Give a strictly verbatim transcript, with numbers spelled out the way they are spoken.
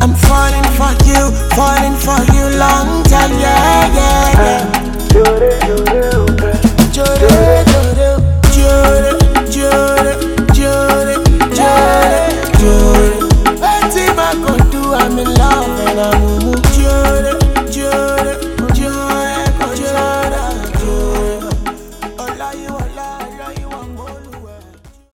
I'm falling for you, falling for you long time, yeah, yeah, yeah.